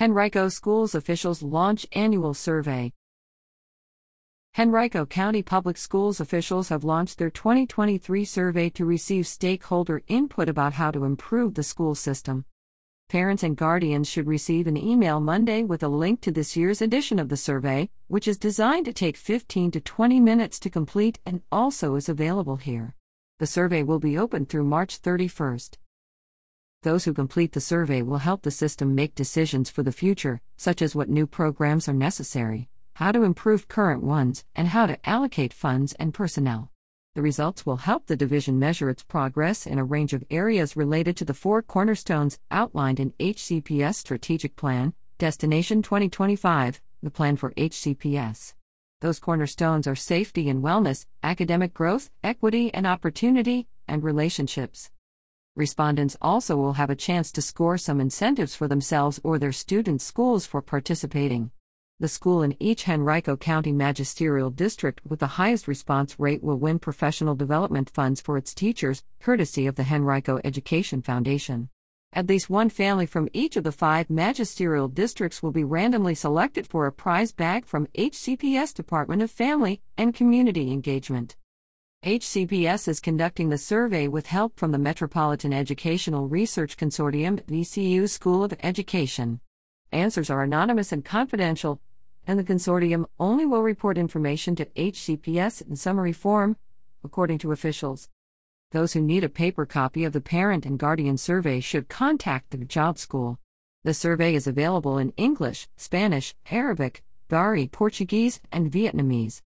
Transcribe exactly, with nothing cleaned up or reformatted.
Henrico Schools officials launch annual survey. Henrico County Public Schools officials have launched their twenty twenty-three survey to receive stakeholder input about how to improve the school system. Parents and guardians should receive an email Monday with a link to this year's edition of the survey, which is designed to take fifteen to twenty minutes to complete and also is available here. The survey will be open through March thirty-first. Those who complete the survey will help the system make decisions for the future, such as what new programs are necessary, how to improve current ones, and how to allocate funds and personnel. The results will help the division measure its progress in a range of areas related to the four cornerstones outlined in H C P S Strategic Plan, Destination twenty twenty-five, the plan for H C P S. Those cornerstones are safety and wellness, academic growth, equity and opportunity, and relationships. Respondents also will have a chance to score some incentives for themselves or their student schools for participating. The school in each Henrico County Magisterial District with the highest response rate will win professional development funds for its teachers, courtesy of the Henrico Education Foundation. At least one family from each of the five magisterial districts will be randomly selected for a prize bag from H C P S Department of Family and Community Engagement. H C P S is conducting the survey with help from the Metropolitan Educational Research Consortium at V C U School of Education. Answers are anonymous and confidential, and the consortium only will report information to H C P S in summary form, according to officials. Those who need a paper copy of the parent and guardian survey should contact their child school. The survey is available in English, Spanish, Arabic, Dari, Portuguese, and Vietnamese.